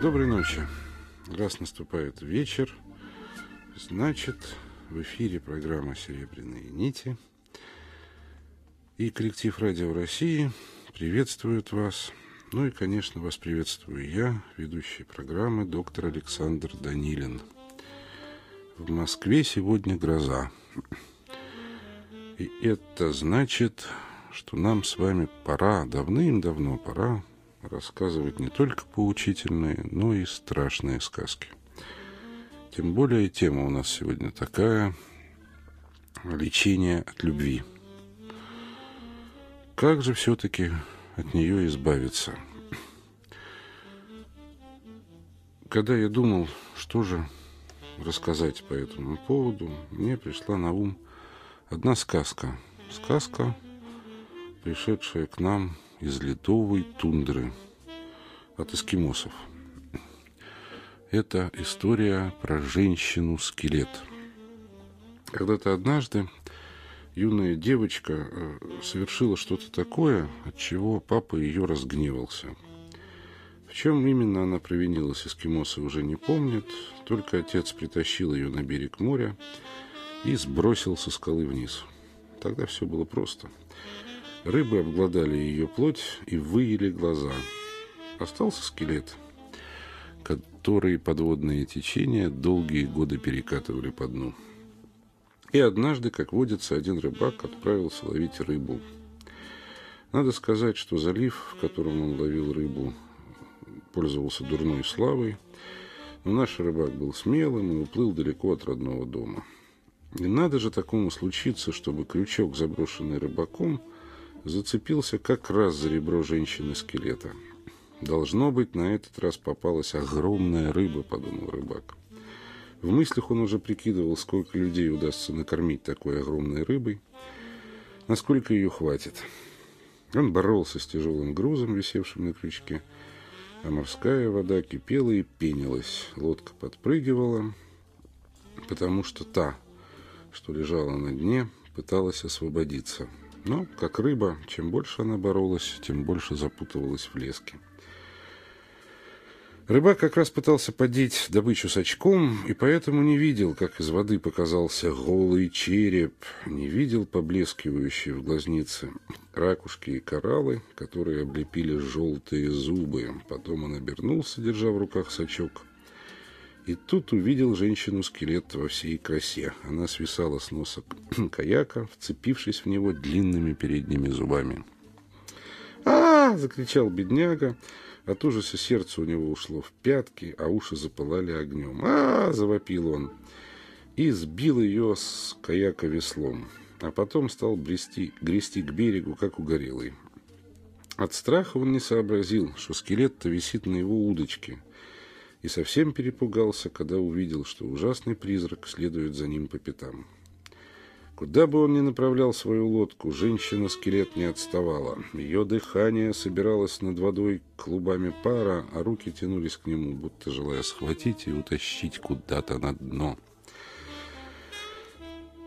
Доброй ночи. Раз наступает вечер, значит, в эфире программа «Серебряные нити». И коллектив Радио России приветствует вас. Ну и, конечно, вас приветствую я, ведущий программы, доктор Александр Данилин. В Москве сегодня гроза. И это значит, что нам с вами пора, давным-давно пора, рассказывать не только поучительные, но и страшные сказки. Тем более тема у нас сегодня такая – лечение от любви. Как же все-таки от нее избавиться? Когда я думал, что же рассказать по этому поводу, мне пришла на ум одна сказка. Сказка, пришедшая к нам из ледовой тундры, от эскимосов. Это история про женщину-скелет. Когда-то однажды юная девочка совершила что-то такое, от чего папа ее разгневался. В чем именно она провинилась, эскимосы уже не помнят, только отец притащил ее на берег моря и сбросил со скалы вниз. Тогда все было просто. Рыбы обглодали ее плоть и выели глаза. Остался скелет, который подводные течения долгие годы перекатывали по дну. И однажды, как водится, один рыбак отправился ловить рыбу. Надо сказать, что залив, в котором он ловил рыбу, пользовался дурной славой. Но наш рыбак был смелым и уплыл далеко от родного дома. Не надо же такому случиться, чтобы крючок, заброшенный рыбаком, зацепился как раз за ребро женщины-скелета. «Должно быть, на этот раз попалась огромная рыба», — подумал рыбак. В мыслях он уже прикидывал, сколько людей удастся накормить такой огромной рыбой, насколько ее хватит. Он боролся с тяжелым грузом, висевшим на крючке, а морская вода кипела и пенилась. Лодка подпрыгивала, потому что та, что лежала на дне, пыталась освободиться. Но, как рыба, чем больше она боролась, тем больше запутывалась в леске. Рыбак как раз пытался подеть добычу с очком, и поэтому не видел, как из воды показался голый череп, не видел поблескивающие в глазнице ракушки и кораллы, которые облепили желтые зубы. Потом он обернулся, держа в руках сачок, и тут увидел женщину-скелет во всей красе. Она свисала с носа каяка, вцепившись в него длинными передними зубами. «А-а-а!» — закричал бедняга. От ужаса сердце у него ушло в пятки, а уши запылали огнем. «А-а-а!» — завопил он и сбил ее с каяка веслом, а потом стал грести к берегу, как угорелый. От страха он не сообразил, что скелет-то висит на его удочке, и совсем перепугался, когда увидел, что ужасный призрак следует за ним по пятам. Куда бы он ни направлял свою лодку, женщина-скелет не отставала. Ее дыхание собиралось над водой клубами пара, а руки тянулись к нему, будто желая схватить и утащить куда-то на дно.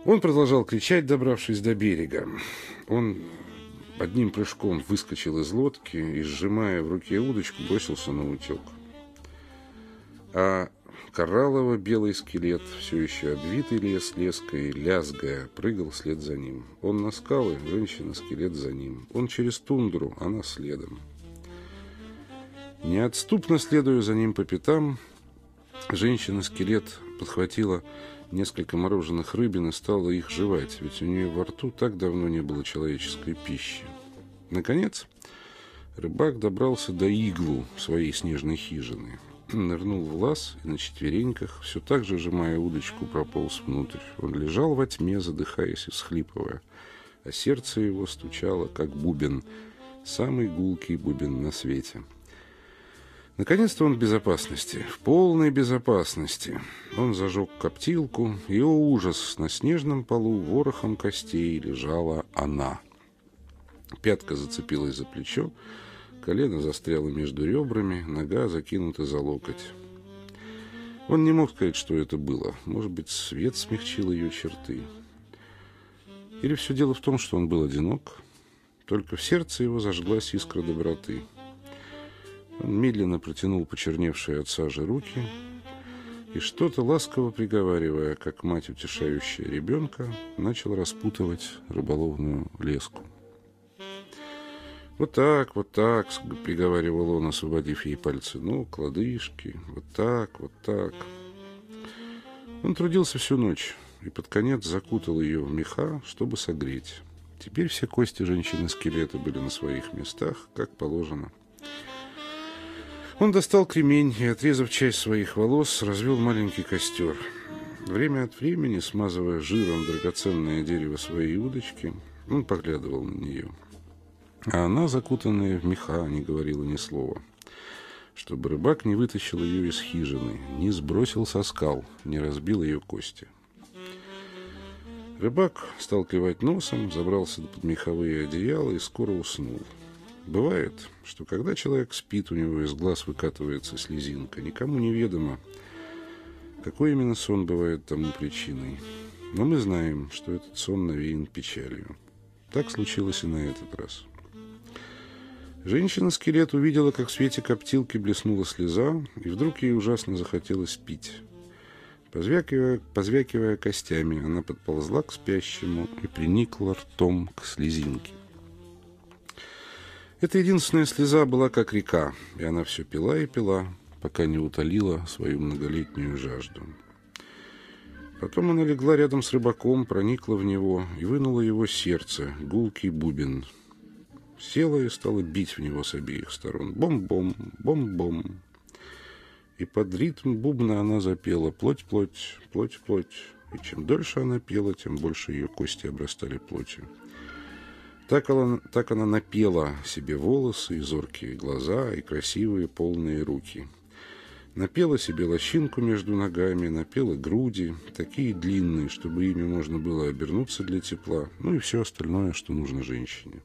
Он продолжал кричать, добравшись до берега. Он одним прыжком выскочил из лодки и, сжимая в руке удочку, бросился на утек. А кораллово-белый скелет, все еще обвитый леской, лязгая, прыгал вслед за ним. Он на скалы, женщина-скелет за ним. Он через тундру, она следом. Неотступно следуя за ним по пятам, женщина-скелет подхватила несколько мороженых рыбин и стала их жевать, ведь у нее во рту так давно не было человеческой пищи. Наконец, рыбак добрался до иглу своей снежной хижины. Нырнул в лаз и на четвереньках, все так же сжимая удочку, прополз внутрь. Он лежал во тьме, задыхаясь и всхлипывая, а сердце его стучало, как бубен, самый гулкий бубен на свете. Наконец-то он в безопасности, в полной безопасности. Он зажег коптилку, и, о ужас, на снежном полу ворохом костей лежала она. Пятка зацепилась за плечо, колено застряло между ребрами, нога закинута за локоть. Он не мог сказать, что это было. Может быть, свет смягчил ее черты. Или все дело в том, что он был одинок, только в сердце его зажглась искра доброты. Он медленно протянул почерневшие от сажи руки и, что-то ласково приговаривая, как мать, утешающая ребенка, начал распутывать рыболовную леску. Вот так», — приговаривал он, освободив ей пальцы ног, лодыжки, «вот так, вот так». Он трудился всю ночь и под конец закутал ее в меха, чтобы согреть. Теперь все кости женщины-скелета были на своих местах, как положено. Он достал кремень и, отрезав часть своих волос, развел маленький костер. Время от времени, смазывая жиром драгоценное дерево своей удочки, он поглядывал на нее. А она, закутанная в меха, не говорила ни слова, чтобы рыбак не вытащил ее из хижины, не сбросил со скал, не разбил ее кости. Рыбак стал клевать носом, забрался под меховые одеяла и скоро уснул. Бывает, что когда человек спит, у него из глаз выкатывается слезинка. Никому не ведомо, какой именно сон бывает тому причиной. Но мы знаем, что этот сон навеян печалью. Так случилось и на этот раз. Женщина-скелет увидела, как в свете коптилки блеснула слеза, и вдруг ей ужасно захотелось пить. Позвякивая костями, она подползла к спящему и приникла ртом к слезинке. Эта единственная слеза была как река, и она все пила и пила, пока не утолила свою многолетнюю жажду. Потом она легла рядом с рыбаком, проникла в него и вынула его сердце, гулкий бубен. Села и стала бить в него с обеих сторон. Бом-бом, бом-бом. И под ритм бубна она запела плоть-плоть, плоть-плоть. И чем дольше она пела, тем больше ее кости обрастали плотью. Так она напела себе волосы, и зоркие глаза, и красивые полные руки. Напела себе лощинку между ногами, напела груди, такие длинные, чтобы ими можно было обернуться для тепла, ну и все остальное, что нужно женщине.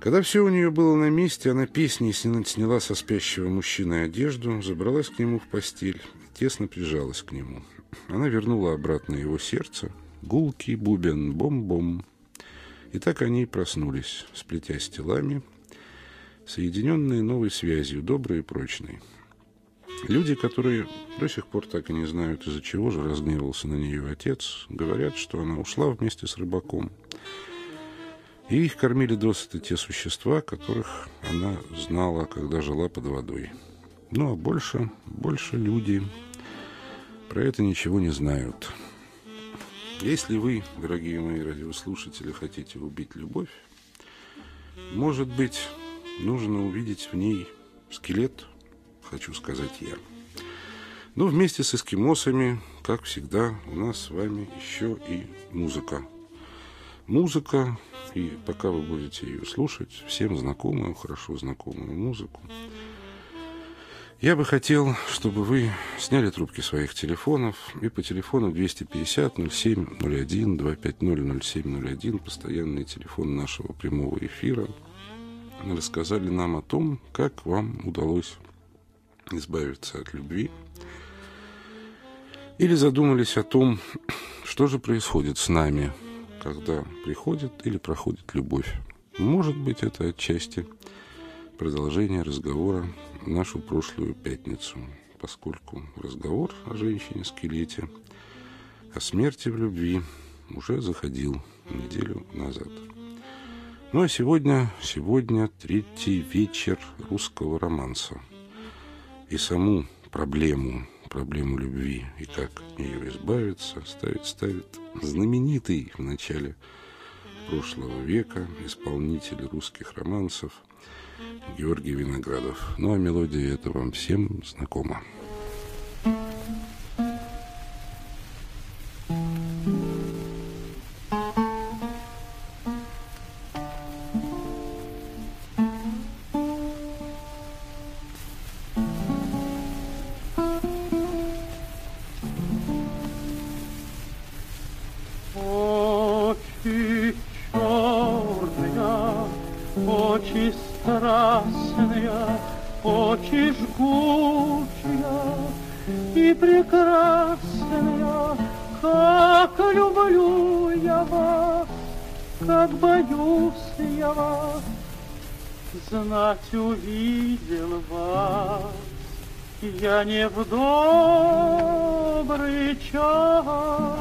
Когда все у нее было на месте, она песней сняла со спящего мужчины одежду, забралась к нему в постель, тесно прижалась к нему. Она вернула обратно его сердце, гулкий бубен, бом-бом. И так они и проснулись, сплетясь телами, соединенные новой связью, доброй и прочной. Люди, которые до сих пор так и не знают, из-за чего же разгневался на нее отец, говорят, что она ушла вместе с рыбаком. И их кормили досыта те существа, которых она знала, когда жила под водой. Ну, а больше люди про это ничего не знают. Если вы, дорогие мои радиослушатели, хотите убить любовь, может быть, нужно увидеть в ней скелет, хочу сказать я. Но вместе с эскимосами, как всегда, у нас с вами еще и музыка. Музыка, и пока вы будете ее слушать, всем знакомую, хорошо знакомую музыку, я бы хотел, чтобы вы сняли трубки своих телефонов и по телефону 250-07-01-250-07-01, постоянный телефон нашего прямого эфира, рассказали нам о том, как вам удалось избавиться от любви, или задумались о том, что же происходит с нами, когда приходит или проходит любовь. Может быть, это отчасти продолжение разговора в нашу прошлую пятницу, поскольку разговор о женщине-скелете, о смерти в любви уже заходил неделю назад. Ну а сегодня третий вечер русского романса. И саму проблему любви и как от нее избавиться, ставит знаменитый в начале прошлого века исполнитель русских романсов Георгий Виноградов. Ну а мелодия эта вам всем знакома. Как боюсь я вас, Знать увидел вас я не в добрый час,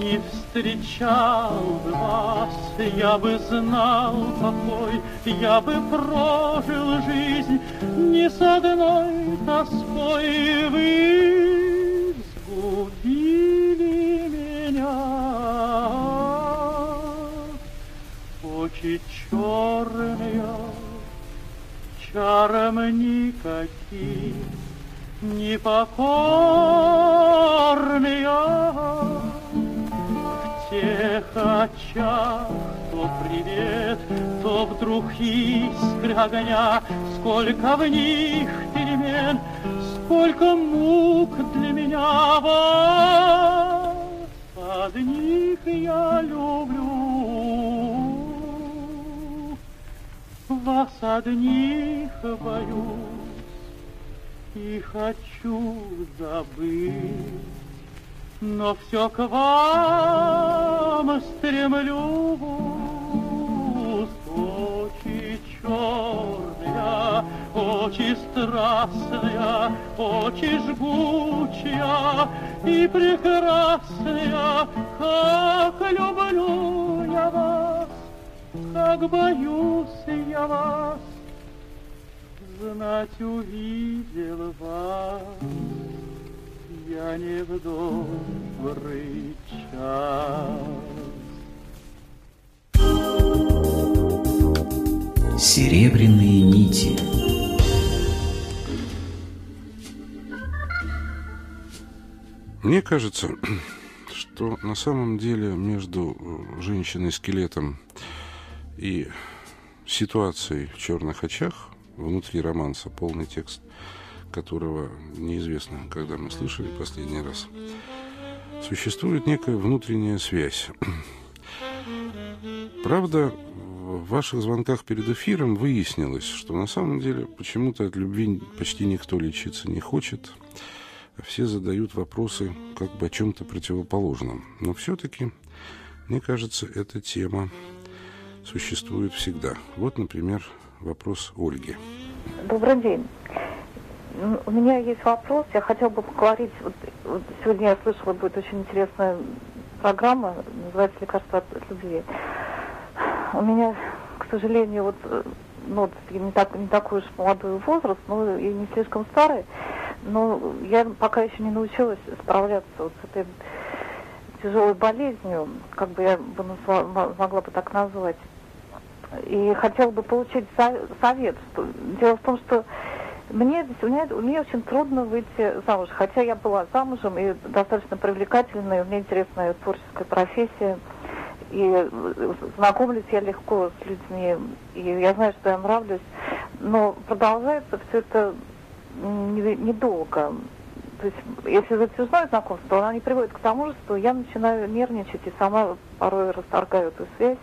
не встречал вас, я бы знал покой, я бы прожил жизнь не с одной тоской. Вы сгубили меня, очи черные, чарам никаких не покорные. В тех очах то привет, то вдруг искры огня, сколько в них перемен, сколько мук для меня. Вас одних я люблю, вас одних боюсь и хочу забыть, но все к вам стремлюсь. Очи черные, очи страстные, очи жгучие и прекрасные. Как люблю я вас, как боюсь я вас, знать увидел вас я не в добрый час. Серебряные нити. Мне кажется, что на самом деле между женщиной-скелетом и ситуацией в черных очах внутри романса, полный текст которого неизвестно, когда мы слышали последний раз, существует некая внутренняя связь. Правда, в ваших звонках перед эфиром выяснилось, что на самом деле почему-то от любви почти никто лечиться не хочет, а все задают вопросы как бы о чем-то противоположном. Но все-таки, мне кажется, эта тема существует всегда. Вот, например, вопрос Ольги. Добрый день. У меня есть вопрос, я хотела бы поговорить, вот сегодня я слышала, будет очень интересная программа, называется «Лекарство от любви». У меня, к сожалению, не такой уж молодой возраст, но и не слишком старый, но я пока еще не научилась справляться вот с этой тяжелой болезнью, как бы я бы могла бы так назвать, и хотела бы получить совет. Дело в том, что мне очень трудно выйти замуж, хотя я была замужем и достаточно привлекательная, у меня интересная творческая профессия, и знакомлюсь я легко с людьми, и я знаю, что я нравлюсь, но продолжается все это недолго. То есть, если затяжное знакомство, то она не приводит к тому же, что я начинаю нервничать и сама порой расторгаю эту связь.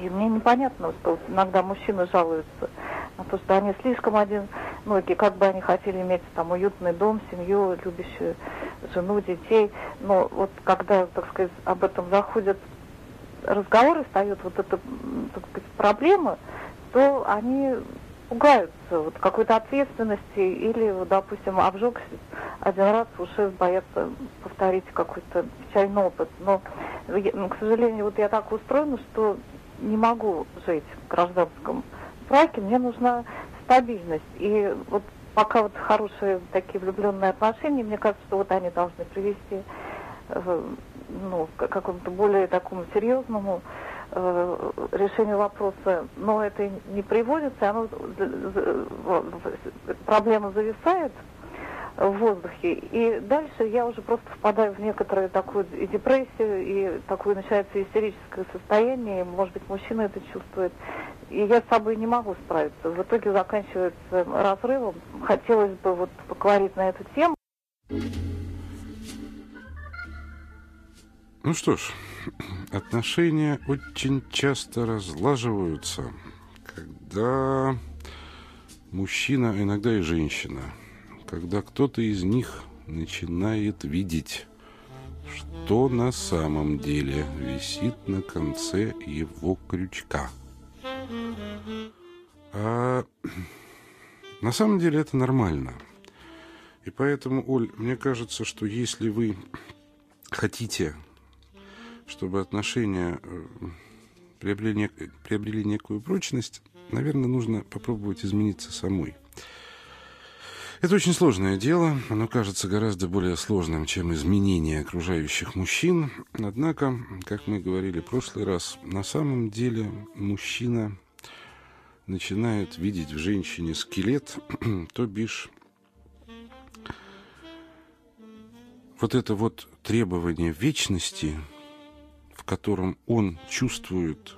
И мне непонятно, что иногда мужчины жалуются на то, что они слишком одиноки, как бы они хотели иметь там уютный дом, семью, любящую жену, детей. Но вот когда, так сказать, об этом заходят разговоры, встает вот эта, так сказать, проблема, то они пугаются вот какой-то ответственности или, вот, допустим, обжегся один раз, уже боятся повторить какой-то печальный опыт. Но, к сожалению, вот я так устроена, что не могу жить в гражданском браке, мне нужна стабильность. И вот пока вот хорошие такие влюбленные отношения, мне кажется, что вот они должны привести к какому-то более такому серьезному решению вопроса. Но это не приводится, проблема зависает в воздухе. И дальше я уже просто впадаю в некоторую такую и депрессию, и такое начинается истерическое состояние, и, может быть, мужчина это чувствует. И я с собой не могу справиться. В итоге заканчивается разрывом. Хотелось бы вот поговорить на эту тему. Ну что ж, отношения очень часто разлаживаются, когда мужчина, иногда и женщина, когда кто-то из них начинает видеть, что на самом деле висит на конце его крючка. А на самом деле это нормально. И поэтому, Оль, мне кажется, что если вы хотите, чтобы отношения приобрели некую прочность, наверное, нужно попробовать измениться самой. Это очень сложное дело, оно кажется гораздо более сложным, чем изменение окружающих мужчин. Однако, как мы говорили в прошлый раз, на самом деле мужчина начинает видеть в женщине скелет, то бишь вот это вот требование вечности, в котором он чувствует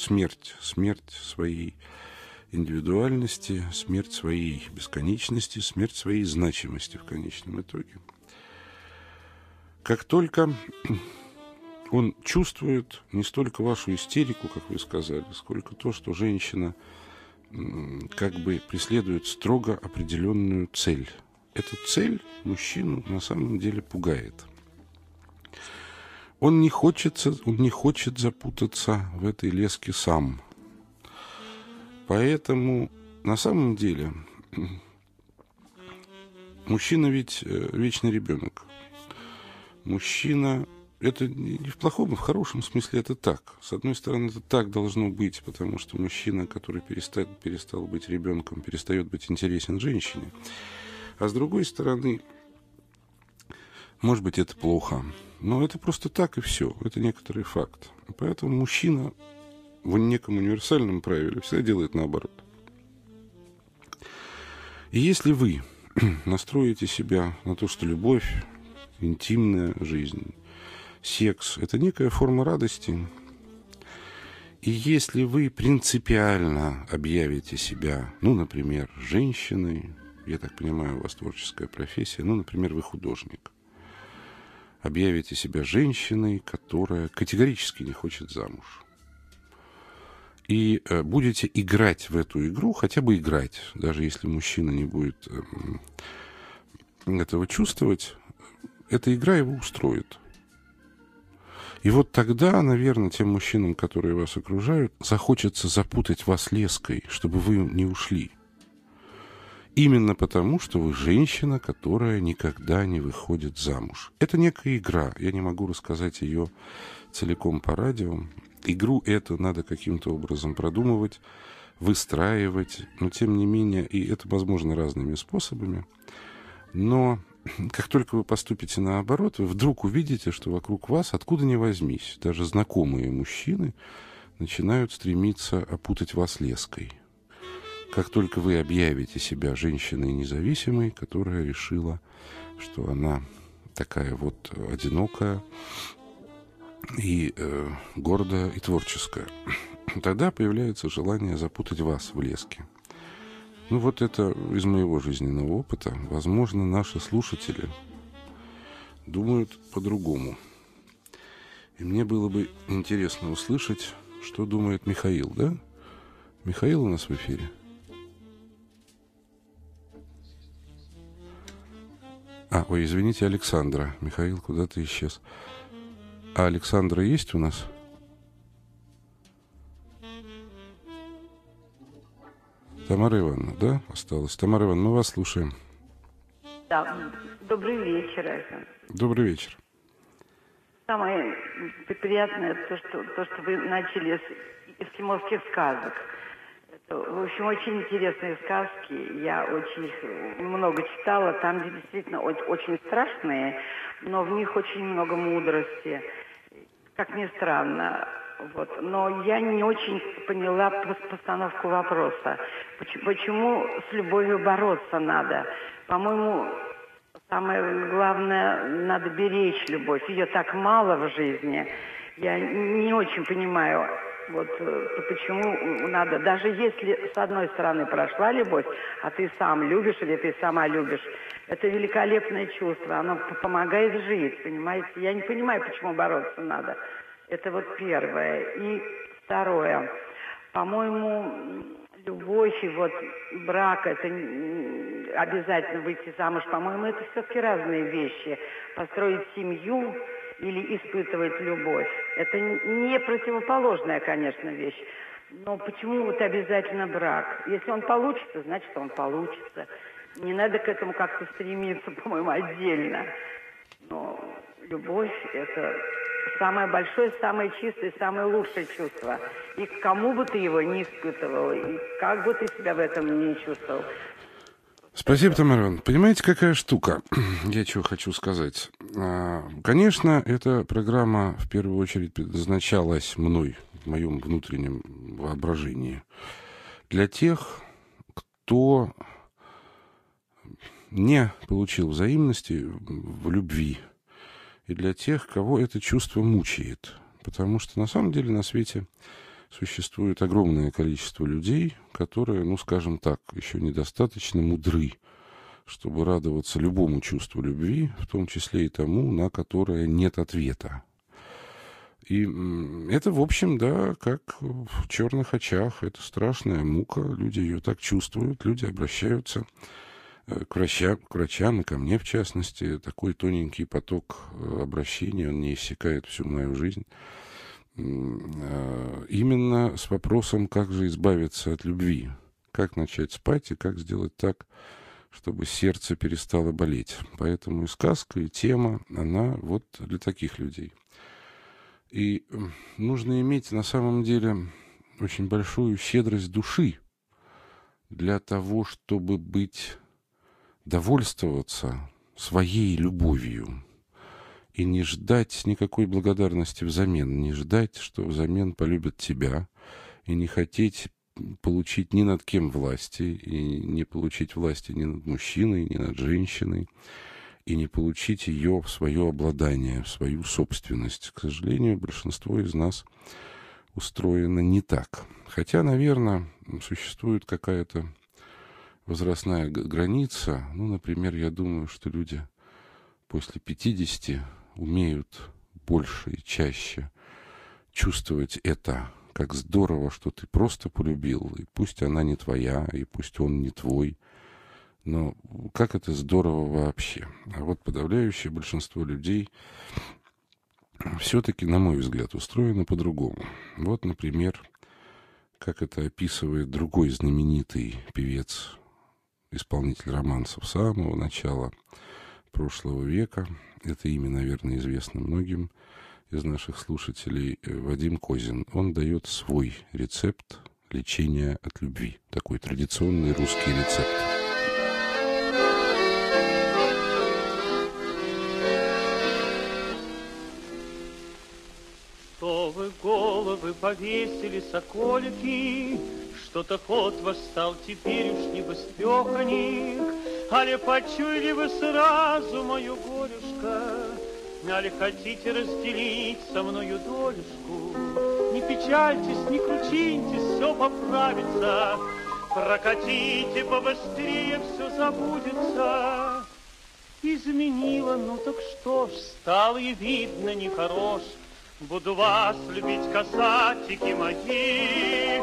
смерть своей индивидуальности, смерть своей бесконечности, смерть своей значимости в конечном итоге. Как только он чувствует не столько вашу истерику, как вы сказали, сколько то, что женщина как бы преследует строго определенную цель. Эта цель мужчину на самом деле пугает. Он не хочет запутаться в этой леске сам. Поэтому, на самом деле, мужчина ведь вечный ребенок. Мужчина, это не в плохом, а в хорошем смысле это так. С одной стороны, это так должно быть, потому что мужчина, который перестал быть ребенком, перестает быть интересен женщине. А с другой стороны, может быть, это плохо. Но это просто так и все. Это некоторый факт. Поэтому мужчина в неком универсальном правиле всегда делает наоборот. И если вы настроите себя на то, что любовь, интимная жизнь, секс – это некая форма радости, и если вы принципиально объявите себя, ну, например, женщиной, я так понимаю, у вас творческая профессия, ну, например, вы художник, объявите себя женщиной, которая категорически не хочет замуж, и будете играть в эту игру, хотя бы играть, даже если мужчина не будет этого чувствовать, эта игра его устроит. И вот тогда, наверное, тем мужчинам, которые вас окружают, захочется запутать вас леской, чтобы вы не ушли. Именно потому, что вы женщина, которая никогда не выходит замуж. Это некая игра, я не могу рассказать ее целиком по радио. Игру эту надо каким-то образом продумывать, выстраивать, но тем не менее, и это возможно разными способами. Но как только вы поступите наоборот, вы вдруг увидите, что вокруг вас, откуда ни возьмись, даже знакомые мужчины начинают стремиться опутать вас леской. Как только вы объявите себя женщиной независимой, которая решила, что она такая вот одинокая, и гордая, и творческая. Тогда появляется желание запутать вас в леске. Ну вот это из моего жизненного опыта. Возможно, наши слушатели думают по-другому. И мне было бы интересно услышать, что думает Михаил, да? Михаил у нас в эфире. Ой, извините, Александра. Михаил куда-то исчез. А Александра есть у нас? Тамара Ивановна, да, осталась? Тамара Ивановна, мы вас слушаем. Да, добрый вечер, Александр. Добрый вечер. Самое приятное, то, что вы начали с эскимовских сказок. В общем, очень интересные сказки. Я очень много читала. Там действительно очень страшные, но в них очень много мудрости. Как ни странно, вот. Но я не очень поняла постановку вопроса. Почему с любовью бороться надо? По-моему, самое главное, надо беречь любовь. Ее так мало в жизни. Я не очень понимаю, вот почему надо. Даже если с одной стороны прошла любовь, а ты сам любишь или ты сама любишь, это великолепное чувство, оно помогает жить, понимаете? Я не понимаю, почему бороться надо. Это вот первое. И второе. По-моему, любовь и вот брак, это обязательно выйти замуж. По-моему, это все-таки разные вещи. Построить семью или испытывать любовь. Это не противоположная, конечно, вещь. Но почему вот обязательно брак? Если он получится, значит, он получится. Не надо к этому как-то стремиться, по-моему, отдельно. Но любовь – это самое большое, самое чистое, самое лучшее чувство. И к кому бы ты его не испытывал, и как бы ты себя в этом не чувствовал. Спасибо, Тамара Ивановна. Понимаете, какая штука? Я чего хочу сказать. Конечно, эта программа в первую очередь предназначалась мной, в моем внутреннем воображении, для тех, кто не получил взаимности в любви, и для тех, кого это чувство мучает. Потому что на самом деле на свете существует огромное количество людей, которые, ну, скажем так, еще недостаточно мудры, чтобы радоваться любому чувству любви, в том числе и тому, на которое нет ответа. И это, в общем, да, как в черных очах, это страшная мука, люди ее так чувствуют, люди обращаются к врачам, и ко мне, в частности. Такой тоненький поток обращений, он не иссякает всю мою жизнь. Именно с вопросом, как же избавиться от любви, как начать спать и как сделать так, чтобы сердце перестало болеть. Поэтому и сказка, и тема, она вот для таких людей. И нужно иметь на самом деле очень большую щедрость души для того, чтобы довольствоваться своей любовью. И не ждать никакой благодарности взамен, не ждать, что взамен полюбят тебя, и не хотеть получить ни над кем власти, и не получить власти ни над мужчиной, ни над женщиной, и не получить ее в свое обладание, в свою собственность. К сожалению, большинство из нас устроено не так. Хотя, наверное, существует какая-то возрастная граница. Ну, например, я думаю, что люди после 50 умеют больше и чаще чувствовать это, как здорово, что ты просто полюбил, и пусть она не твоя, и пусть он не твой, но как это здорово вообще. А вот подавляющее большинство людей все-таки, на мой взгляд, устроено по-другому. Вот, например, как это описывает другой знаменитый певец, исполнитель романсов самого начала прошлого века, это имя, наверное, известно многим из наших слушателей, Вадим Козин. Он дает свой рецепт лечения от любви, такой традиционный русский рецепт. То вы головы повесили, соколики, что-то ход ваш стал теперь уж небостеханик. Али почуяли вы сразу мою горюшка, али хотите разделить со мною долюшку? Не печальтесь, не кручитесь, все поправится, прокатите побыстрее, все забудется. Изменила, ну так что ж, стало и видно нехорош, буду вас любить, касатики мои.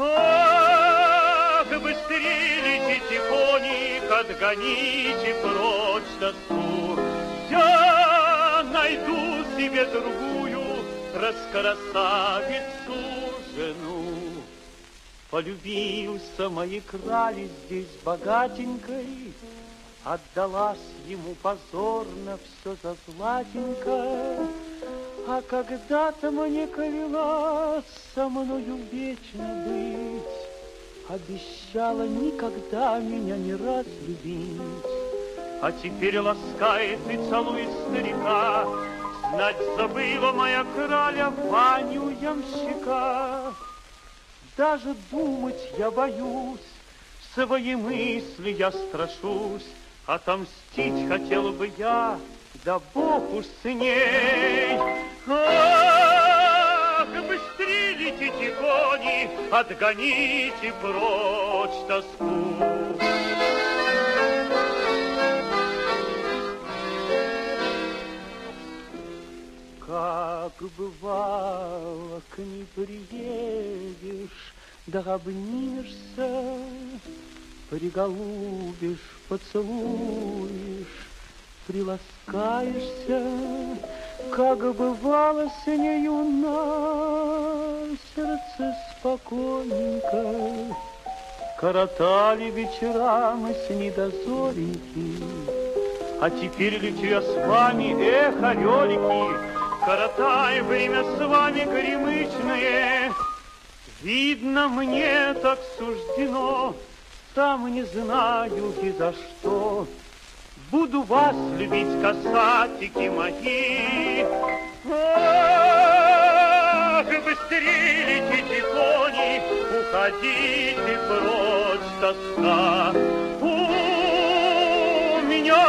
Ах, быстрее летите, кони, отгоните прочь тоску. Я найду себе другую раскрасавицу жену. Полюбился моей крали здесь богатенькой, отдалась ему позорно все за златенько. А когда-то мне клялась со мною вечно быть, обещала никогда меня не раз любить. А теперь ласкает и целует старика, знать забыла моя краля Ваню ямщика. Даже думать я боюсь, свои мысли я страшусь, отомстить хотел бы я, да Богу сыней. Ах, быстрее летите, кони, отгоните прочь тоску. Как бывало, к ней приедешь, да обнимешься, приголубишь, поцелуешь, приласкаешься, Как бывало синею на сердце спокойненько, коротали вечера мы с недозореньки. А теперь лечу я с вами, эх, орелики, коротаю время с вами горемычное. Видно, мне так суждено, сам не знаю и за что. Буду вас любить, касатики мои. Ах, быстрее летите, кони, уходите прочь, тоска. У меня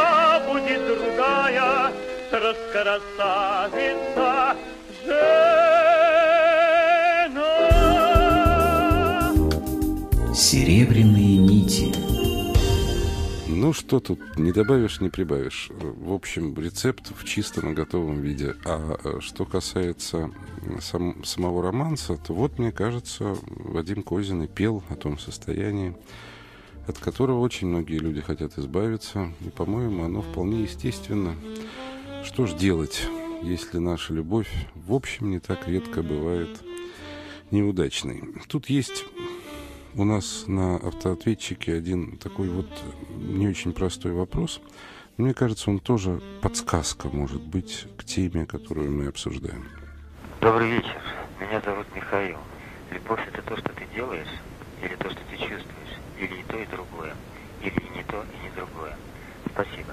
будет другая раскрасавица жена. Серебряные нити. Ну, что тут, не добавишь, не прибавишь. В общем, рецепт в чистом и готовом виде. А что касается самого романса, то вот, мне кажется, Вадим Козин и пел о том состоянии, от которого очень многие люди хотят избавиться. И, по-моему, оно вполне естественно. Что ж делать, если наша любовь, в общем, не так редко бывает неудачной? Тут есть... У нас на автоответчике один такой вот не очень простой вопрос. Мне кажется, он тоже подсказка, может быть, к теме, которую мы обсуждаем. Добрый вечер. Меня зовут Михаил. Любовь – это то, что ты делаешь, или то, что ты чувствуешь, или и то, и другое, или и не то, и не другое. Спасибо.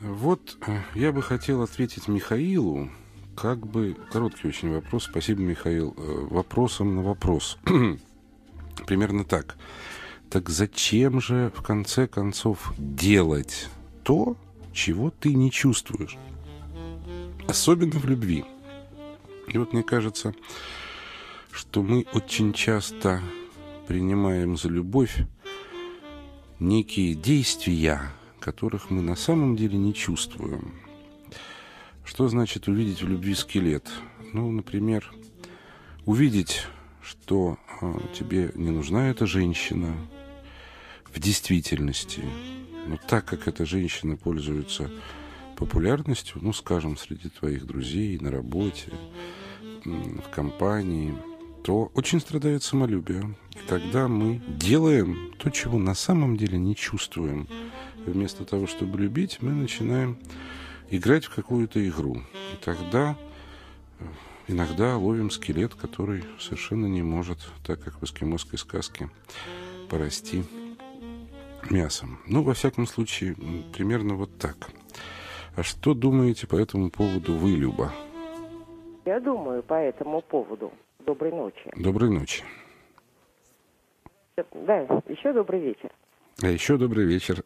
Вот я бы хотел ответить Михаилу. Как бы короткий очень вопрос. Спасибо, Михаил. Вопросом на вопрос. Примерно так. Так зачем же, в конце концов, делать то, чего ты не чувствуешь? Особенно в любви. И вот мне кажется, что мы очень часто принимаем за любовь некие действия, которых мы на самом деле не чувствуем. Что значит увидеть в любви скелет? Ну, например, увидеть, что тебе не нужна эта женщина в действительности. Но так как эта женщина пользуется популярностью, ну, скажем, среди твоих друзей, на работе, в компании, то очень страдает самолюбие. И тогда мы делаем то, чего на самом деле не чувствуем. И вместо того, чтобы любить, мы начинаем... играть в какую-то игру. И тогда иногда ловим скелет, который совершенно не может, так как в эскимосской сказке, порасти мясом. Ну, во всяком случае, примерно вот так. А что думаете по этому поводу вы, Люба? Я думаю по этому поводу. Доброй ночи. Доброй ночи. Да, еще добрый вечер. А еще добрый вечер.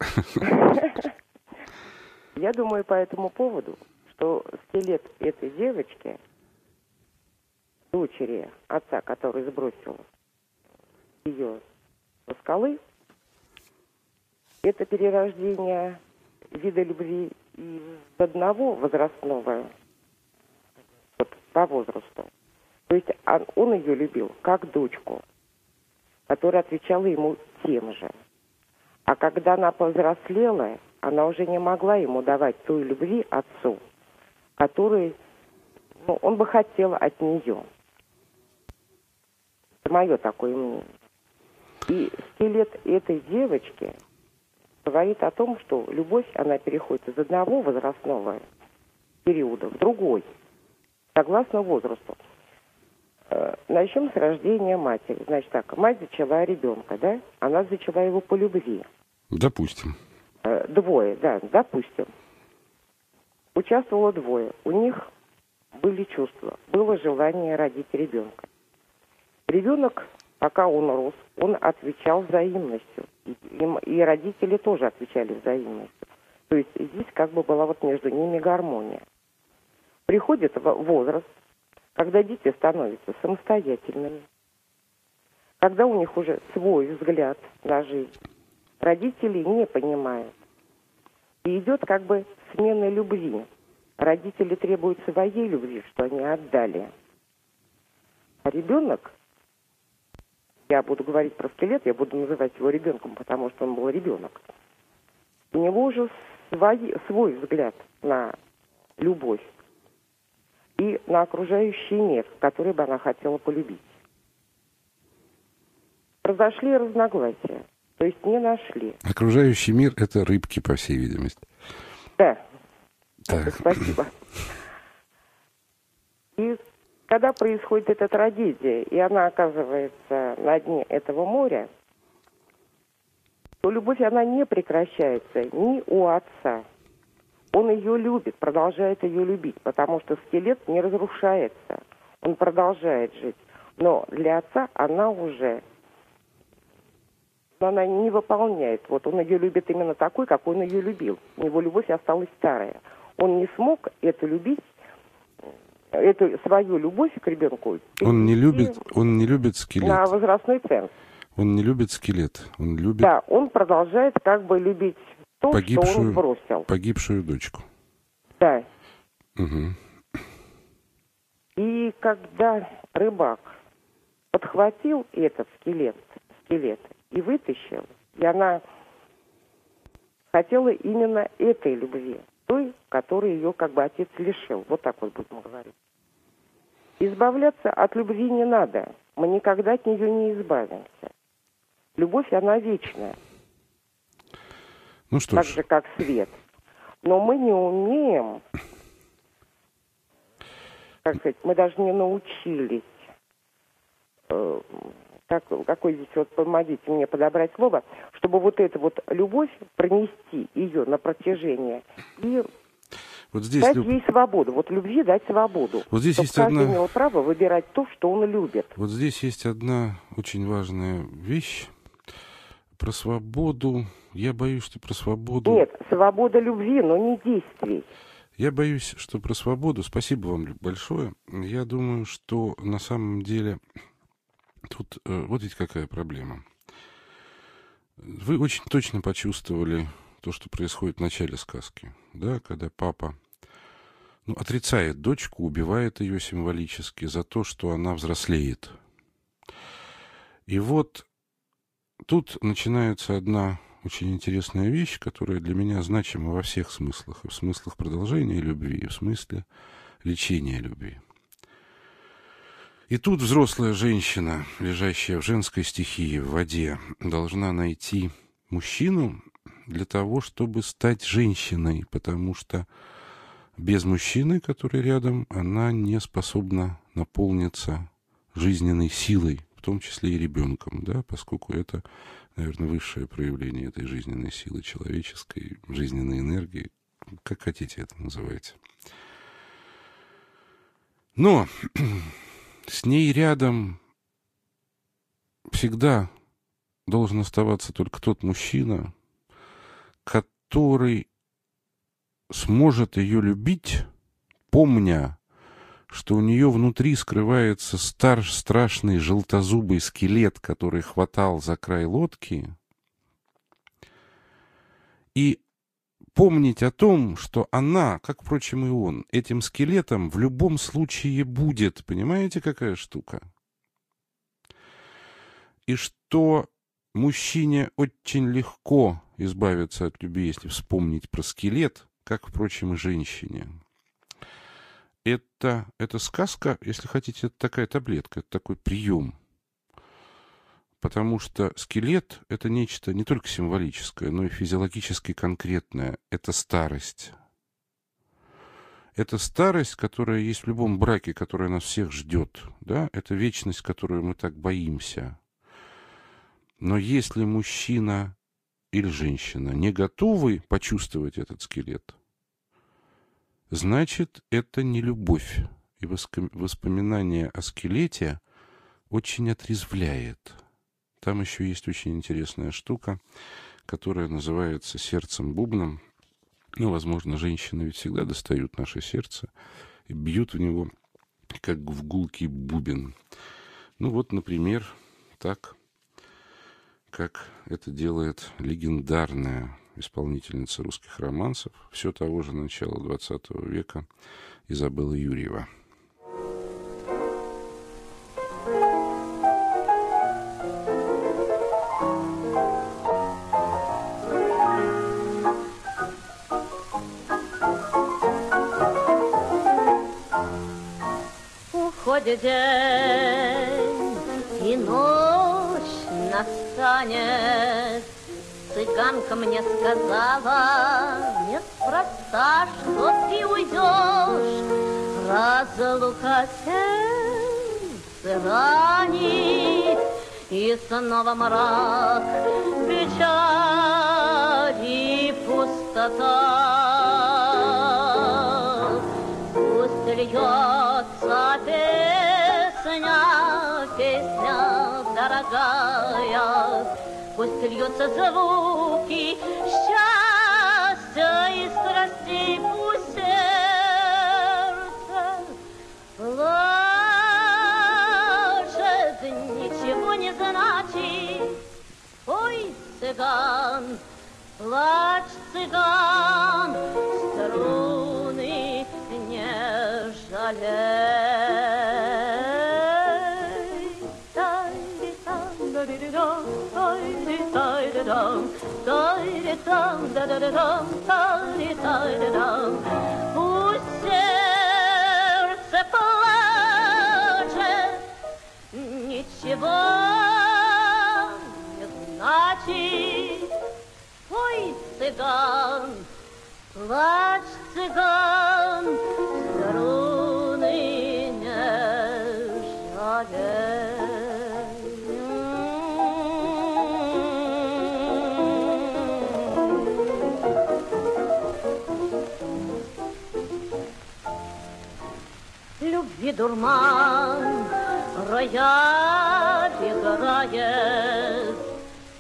Я думаю по этому поводу, что скелет этой девочки, дочери отца, который сбросил ее со скалы, это перерождение вида любви из одного возрастного, вот, по возрасту. То есть он ее любил как дочку, которая отвечала ему тем же. А когда она повзрослела, она уже не могла ему давать той любви отцу, которую, ну, он бы хотел от нее. Это мое такое мнение. И скелет этой девочки говорит о том, что любовь, она переходит из одного возрастного периода в другой, согласно возрасту. Начнем с рождения матери. Значит так, мать зачала ребенка, да? Она зачала его по любви. Допустим. Двое, да, допустим. Участвовало двое. У них были чувства, было желание родить ребенка. Ребенок, пока он рос, он отвечал взаимностью. И родители тоже отвечали взаимностью. То есть здесь как бы была вот между ними гармония. Приходит возраст, когда дети становятся самостоятельными, когда у них уже свой взгляд на жизнь. Родители не понимают. И идет как бы смена любви. Родители требуют своей любви, что они отдали. А ребенок, я буду говорить про скелет, я буду называть его ребенком, потому что он был ребенок. У него уже свой взгляд на любовь и на окружающий мир, который бы она хотела полюбить. Произошли разногласия, то есть не нашли. Окружающий мир — это рыбки, по всей видимости. Да. Так. Спасибо. И когда происходит эта трагедия, и она оказывается на дне этого моря, то любовь, она не прекращается ни у отца. Он ее любит, продолжает ее любить, потому что скелет не разрушается. Он продолжает жить. Но для отца она уже... она не выполняет. Вот он ее любит именно такой, какой он ее любил. У него любовь осталась старая. Он не смог это любить, эту свою любовь к ребенку. Он не любит скелет. На возрастной ценз. Он не любит скелет. Он любит... Да, он продолжает как бы любить то, что он бросил. Погибшую дочку. Да. Угу. И когда рыбак подхватил этот скелет и вытащил, и она хотела именно этой любви, той, которой ее как бы отец лишил. Вот так вот будем говорить. Избавляться от любви не надо. Мы никогда от нее не избавимся. Любовь, она вечная. Ну, что так же, как свет. Но мы не умеем, как сказать, мы даже не научились, какой здесь, вот помогите мне подобрать слово, чтобы вот эту вот любовь пронести ее на протяжении и вот здесь дать ей свободу. Вот любви дать свободу. Вот здесь есть каждый имел право выбирать то, что он любит. Вот здесь есть одна очень важная вещь. Про свободу. Я боюсь, что про свободу... Нет, свобода любви, но не действий. Я боюсь, что про свободу... Спасибо вам большое. Я думаю, что на самом деле... Тут вот ведь какая проблема. Вы очень точно почувствовали то, что происходит в начале сказки, да, когда папа, ну, отрицает дочку, убивает ее символически за то, что она взрослеет. И вот тут начинается одна очень интересная вещь, которая для меня значима во всех смыслах. И в смыслах продолжения любви, и в смысле лечения любви. И тут взрослая женщина, лежащая в женской стихии, в воде, должна найти мужчину для того, чтобы стать женщиной, потому что без мужчины, который рядом, она не способна наполниться жизненной силой, в том числе и ребенком, да, поскольку это, наверное, высшее проявление этой жизненной силы человеческой, жизненной энергии, как хотите это называйте. Но... С ней рядом всегда должен оставаться только тот мужчина, который сможет ее любить, помня, что у нее внутри скрывается страшный желтозубый скелет, который хватал за край лодки, и помнить о том, что она, как, впрочем, и он, этим скелетом в любом случае будет. Понимаете, какая штука? И что мужчине очень легко избавиться от любви, если вспомнить про скелет, как, впрочем, и женщине. Это сказка, если хотите, это такая таблетка, это такой прием. Потому что скелет — это нечто не только символическое, но и физиологически конкретное. Это старость. Это старость, которая есть в любом браке, которая нас всех ждет. Да? Это вечность, которую мы так боимся. Но если мужчина или женщина не готовы почувствовать этот скелет, значит, это не любовь. И воспоминание о скелете очень отрезвляет. Там еще есть очень интересная штука, которая называется сердцем-бубном. Ну, возможно, женщины ведь всегда достают наше сердце и бьют в него, как в гулкий бубен. Ну, вот, например, так, как это делает легендарная исполнительница русских романсов все того же начала XX века Изабелла Юрьева. приходит день, и ночь настанет. Цыганка мне сказала, неспроста, что ты уйдешь, разлука сердце ранит, и снова мрак, печаль и пустота. Пусть льется песня, песня дорогая, пусть льются звуки счастья и страсти, пусть сердце плачет, ничего не значит. Ой, цыган, плачь, цыган, струны не жалеют. Пусть сердце плачет, ничего не значит. Ой, цыган, плачь, цыган, струны не жалеют. И дурман рояд играет,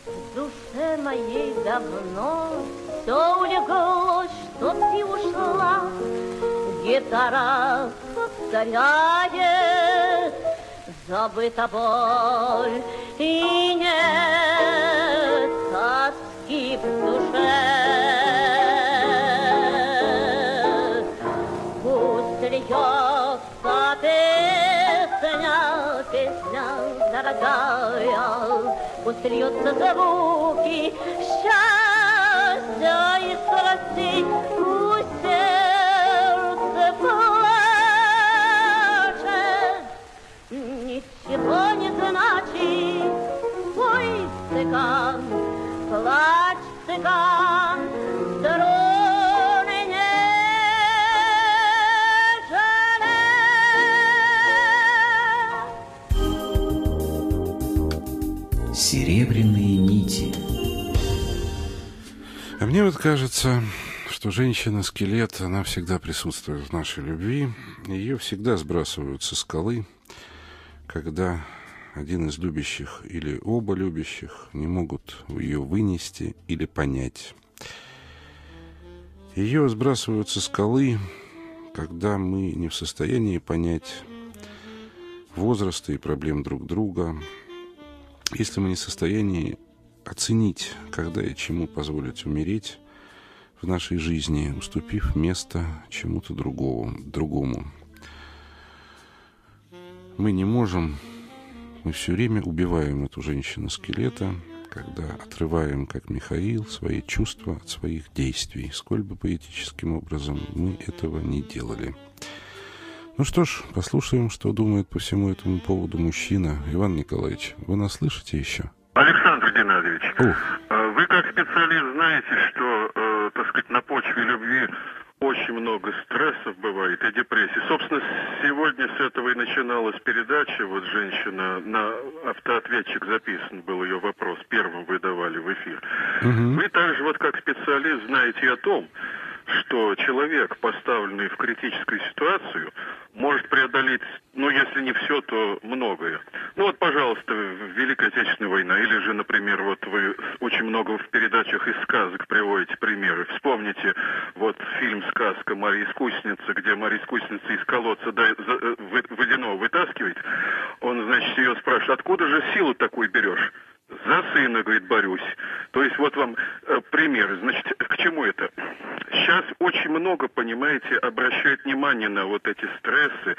в душе моей давно все улеглось, что ты ушла. Гитара повторяет, забыта боль и нет тоски в душе. Пусть льет песня, песня дорогая, пусть льются звуки счастья и страсти, пусть сердце плачет, ничего не значит. Ой, цыган, плачь, цыган, здоровье. Серебряные нити. А мне вот кажется, что женщина-скелет, она всегда присутствует в нашей любви. Ее всегда сбрасывают со скалы, когда один из любящих или оба любящих не могут ее вынести или понять. Ее сбрасывают со скалы, когда мы не в состоянии понять возраста и проблем друг друга. Если мы не в состоянии оценить, когда и чему позволить умереть в нашей жизни, уступив место чему-то другому. Мы не можем, мы все время убиваем эту женщину-скелета, когда отрываем, как Михаил, свои чувства от своих действий, сколь бы поэтическим образом мы этого не делали. Ну что ж, послушаем, что думает по всему этому поводу мужчина. Иван Николаевич, вы нас слышите еще? Александр Геннадьевич, вы как специалист знаете, что, так сказать, на почве любви очень много стрессов бывает и депрессий. Собственно, сегодня с этого и начиналась передача. Вот женщина, на автоответчик записан был ее вопрос, первым вы давали в эфир. Угу. Вы также, вот как специалист, знаете о том, что человек, поставленный в критическую ситуацию, может преодолеть, ну, если не все, то многое. Ну, вот, пожалуйста, Великая Отечественная война, или же, например, вот вы очень много в передачах из сказок приводите примеры. Вспомните вот фильм «Сказка Марья искусница», где Марья искусница из колодца водяного вытаскивает. Он, значит, ее спрашивает, откуда же силу такую берешь? За сына, говорит, борюсь. То есть вот вам пример. Значит, к чему это? сейчас очень много, понимаете, обращают внимание на вот эти стрессы,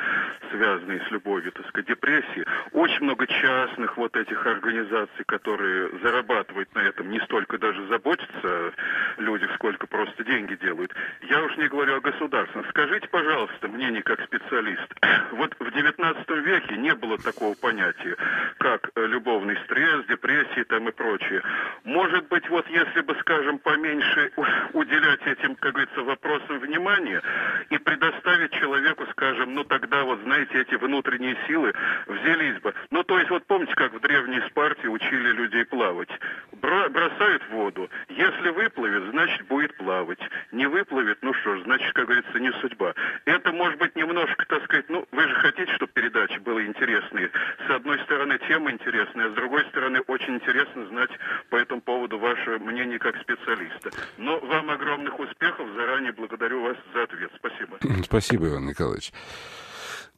связанные с любовью, так сказать, депрессии. Очень много частных вот этих организаций, которые зарабатывают на этом, не столько даже заботятся о людях, сколько просто деньги делают. Я уж не говорю о государственном. Скажите, пожалуйста, мнение как специалист. Вот в 19 веке не было такого понятия, как любовный стресс, депрессии там и прочее. Может быть, вот если бы, скажем, поменьше уделять этим, как говорится, вопросам внимания и предоставить человеку, скажем, ну тогда вот, знаете, эти внутренние силы взялись бы. Ну то есть вот помните, как в древней Спарте учили людей плавать? Бросают в воду. Если выплывет, значит будет плавать. Не выплывет, ну что ж, значит, как говорится, не судьба. Это может быть немножко, так сказать, ну вы же хотите, чтобы передачи были интересные. С одной стороны, тема интересная, а с другой стороны, очень интересно знать по этому поводу ваше мнение как специалиста. Но вам огромных успехов. Заранее благодарю вас за ответ. Спасибо. Спасибо, Иван Николаевич.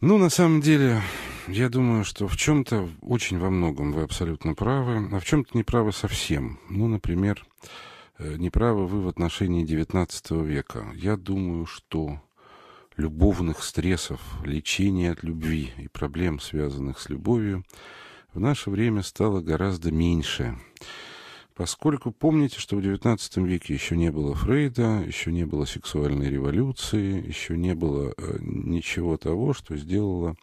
Ну, на самом деле, я думаю, что в чем-то, очень во многом вы абсолютно правы, а в чем-то не правы совсем. Ну, например, неправы вы в отношении 19 века. Я думаю, что любовных стрессов, лечения от любви и проблем, связанных с любовью, в наше время стало гораздо меньше. Поскольку помните, что в XIX веке еще не было Фрейда, еще не было сексуальной революции, еще не было ничего того, что сделало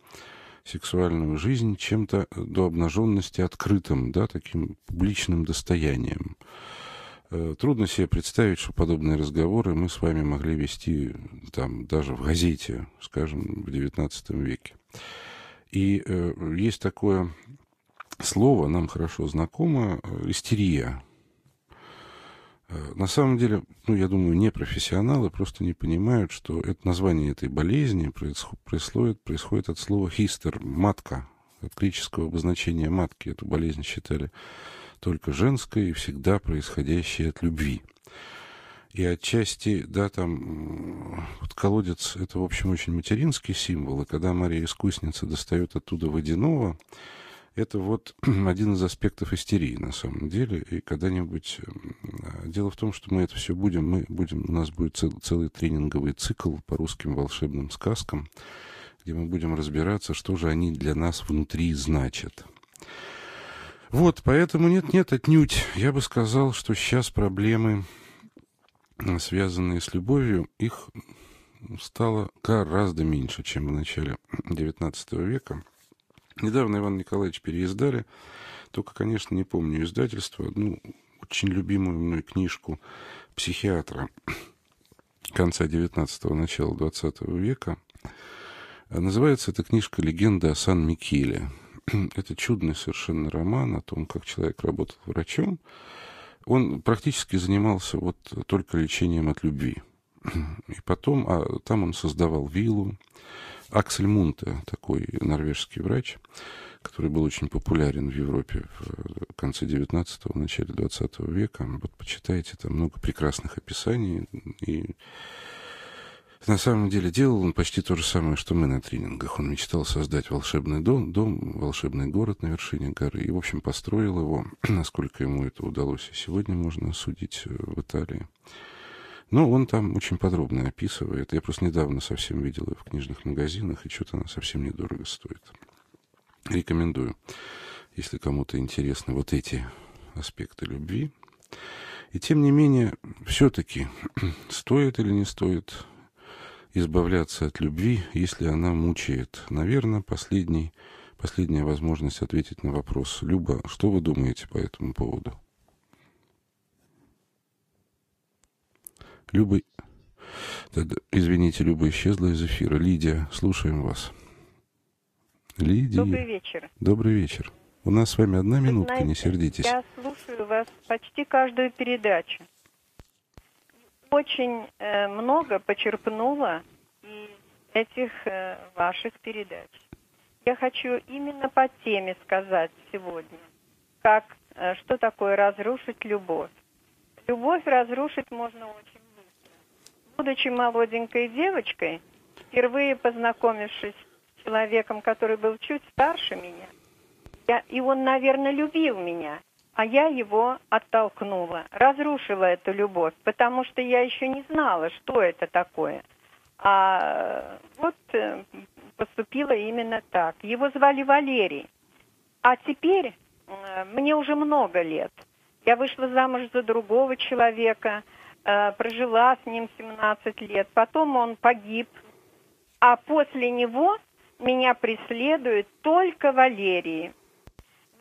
сексуальную жизнь чем-то до обнаженности открытым, да, таким публичным достоянием. Трудно себе представить, что подобные разговоры мы с вами могли вести там, даже в газете, скажем, в XIX веке. И есть такое слово, нам хорошо знакомо, истерия. На самом деле, ну, я думаю, непрофессионалы просто не понимают, что это название этой болезни происходит от слова «хистер», «матка», от греческого обозначения «матки». Эту болезнь считали только женской и всегда происходящей от любви. И отчасти, да, там вот колодец — это, в общем, очень материнский символ, и когда Марья искусница достает оттуда водяного, это вот один из аспектов истерии, на самом деле, и когда-нибудь... Дело в том, что мы это все будем... У нас будет целый тренинговый цикл по русским волшебным сказкам, где мы будем разбираться, что же они для нас внутри значат. Вот, поэтому нет-нет, отнюдь. Я бы сказал, что сейчас проблемы, связанные с любовью, их стало гораздо меньше, чем в начале XIX века. Недавно Иван Николаевич переиздали, только, конечно, не помню издательство, одну очень любимую мной книжку психиатра конца 19-го, начала 20 века. Называется эта книжка «Легенда о Сан-Микеле». Это чудный совершенно роман о том, как человек работал врачом. Он практически занимался вот только лечением от любви. И потом, там он создавал виллу. Аксель Мунте, такой норвежский врач, который был очень популярен в Европе в конце 19-го, начале 20 века. Вот почитайте, там много прекрасных описаний. И на самом деле делал он почти то же самое, что мы на тренингах. Он мечтал создать волшебный дом, волшебный город на вершине горы. И, в общем, построил его, насколько ему это удалось. И сегодня можно судить в Италии. Но он там очень подробно описывает. Я просто недавно совсем видел ее в книжных магазинах, и что-то она совсем недорого стоит. Рекомендую, если кому-то интересны вот эти аспекты любви. И тем не менее, все-таки, стоит или не стоит избавляться от любви, если она мучает? Наверное, последняя возможность ответить на вопрос. Люба, что вы думаете по этому поводу? Люба, извините, Люба исчезла из эфира. Лидия, слушаем вас. Лидия. Добрый вечер. Добрый вечер. У нас с вами одна минутка, знаете, не сердитесь. Я слушаю вас почти каждую передачу. Очень много почерпнула из этих ваших передач. Я хочу именно по теме сказать сегодня, что такое разрушить любовь. Любовь разрушить можно очень. Будучи молоденькой девочкой, впервые познакомившись с человеком, который был чуть старше меня, и он, наверное, любил меня, а я его оттолкнула, разрушила эту любовь, потому что я еще не знала, что это такое. А вот поступила именно так. Его звали Валерий. А теперь мне уже много лет. Я вышла замуж за другого человека, прожила с ним 17 лет. Потом он погиб. А после него меня преследует только Валерий.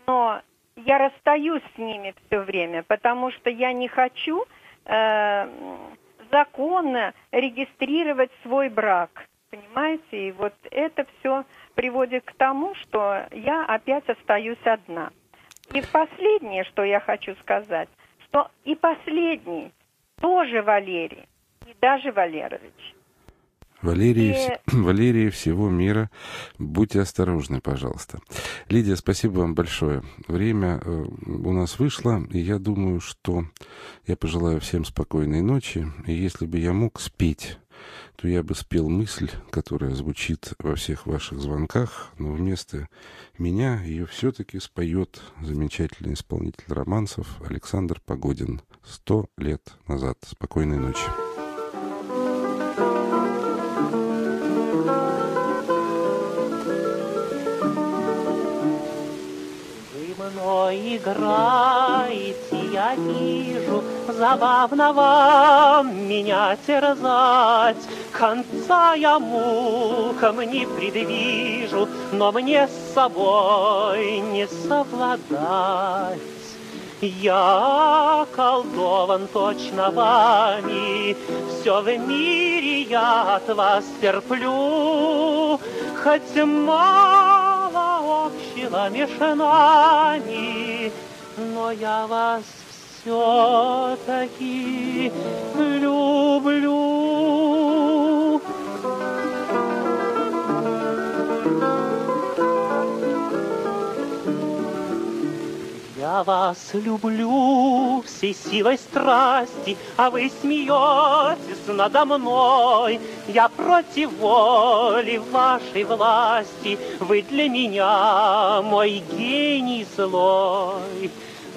Но я расстаюсь с ними все время, потому что я не хочу законно регистрировать свой брак. Понимаете? И вот это все приводит к тому, что я опять остаюсь одна. И последнее, что я хочу сказать, что и последний тоже Валерий, и даже Валерович. Валерии всего мира, будьте осторожны, пожалуйста. Лидия, спасибо вам большое. Время у нас вышло, и я думаю, что я пожелаю всем спокойной ночи. И если бы я мог спеть, то я бы спел мысль, которая звучит во всех ваших звонках, но вместо меня ее все-таки споет замечательный исполнитель романсов Александр Погодин 100 лет назад. Спокойной ночи. Играете, я вижу, забавно вам меня терзать. Конца я мукам не предвижу, но мне с собой не совладать. Я околдован точно вами, все в мире я от вас терплю, хоть мало общего между нами, но я вас все-таки люблю. Я вас люблю всей силой страсти, а вы смеетесь надо мной. Я против воли вашей власти, вы для меня мой гений злой.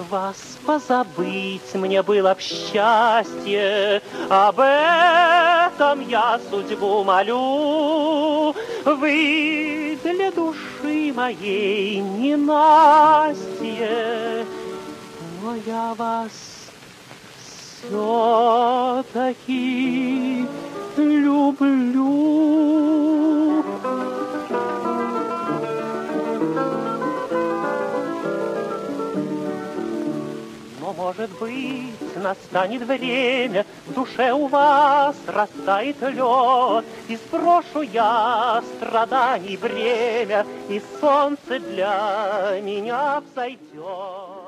Вас позабыть мне было б счастье, об этом я судьбу молю. Вы для души моей ненастье, но я вас все-таки люблю. Может быть, настанет время, в душе у вас растает лед, и сброшу я страданий бремя, и солнце для меня взойдет.